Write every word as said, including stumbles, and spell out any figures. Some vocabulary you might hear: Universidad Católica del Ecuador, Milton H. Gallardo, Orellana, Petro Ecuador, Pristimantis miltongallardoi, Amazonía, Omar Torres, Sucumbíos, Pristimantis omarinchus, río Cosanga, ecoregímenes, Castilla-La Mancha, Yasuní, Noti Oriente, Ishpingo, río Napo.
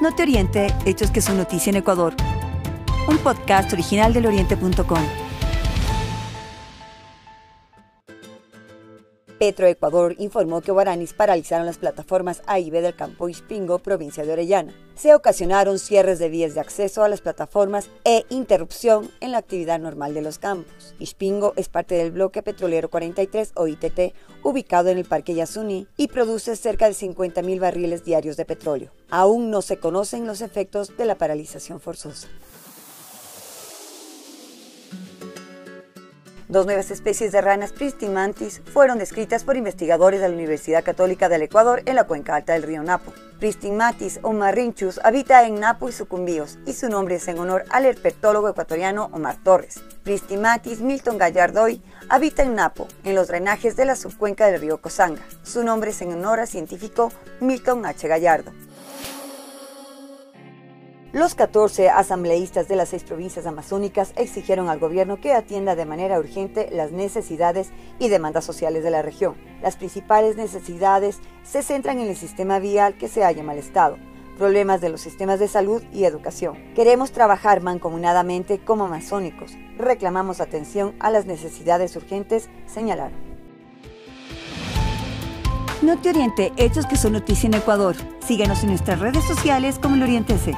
Noti Oriente, hechos que son noticia en Ecuador. Un podcast original de el oriente punto com. Petro Ecuador informó que guaraníes paralizaron las plataformas A y B del campo Ishpingo, provincia de Orellana. Se ocasionaron cierres de vías de acceso a las plataformas e interrupción en la actividad normal de los campos. Ishpingo es parte del bloque petrolero cuarenta y tres o I T T, ubicado en el parque Yasuní, y produce cerca de cincuenta mil barriles diarios de petróleo. Aún no se conocen los efectos de la paralización forzosa. Dos nuevas especies de ranas Pristimantis fueron descritas por investigadores de la Universidad Católica del Ecuador en la cuenca alta del río Napo. Pristimantis omarinchus habita en Napo y Sucumbíos, y su nombre es en honor al herpetólogo ecuatoriano Omar Torres. Pristimantis miltongallardoi habita en Napo, en los drenajes de la subcuenca del río Cosanga. Su nombre es en honor al científico Milton H. Gallardo. Los catorce asambleístas de las seis provincias amazónicas exigieron al gobierno que atienda de manera urgente las necesidades y demandas sociales de la región. Las principales necesidades se centran en el sistema vial, que se halla en mal estado, problemas de los sistemas de salud y educación. Queremos trabajar mancomunadamente como amazónicos. Reclamamos atención a las necesidades urgentes, señalaron. Noti Oriente, hechos que son noticia en Ecuador. Síguenos en nuestras redes sociales como el Oriente C.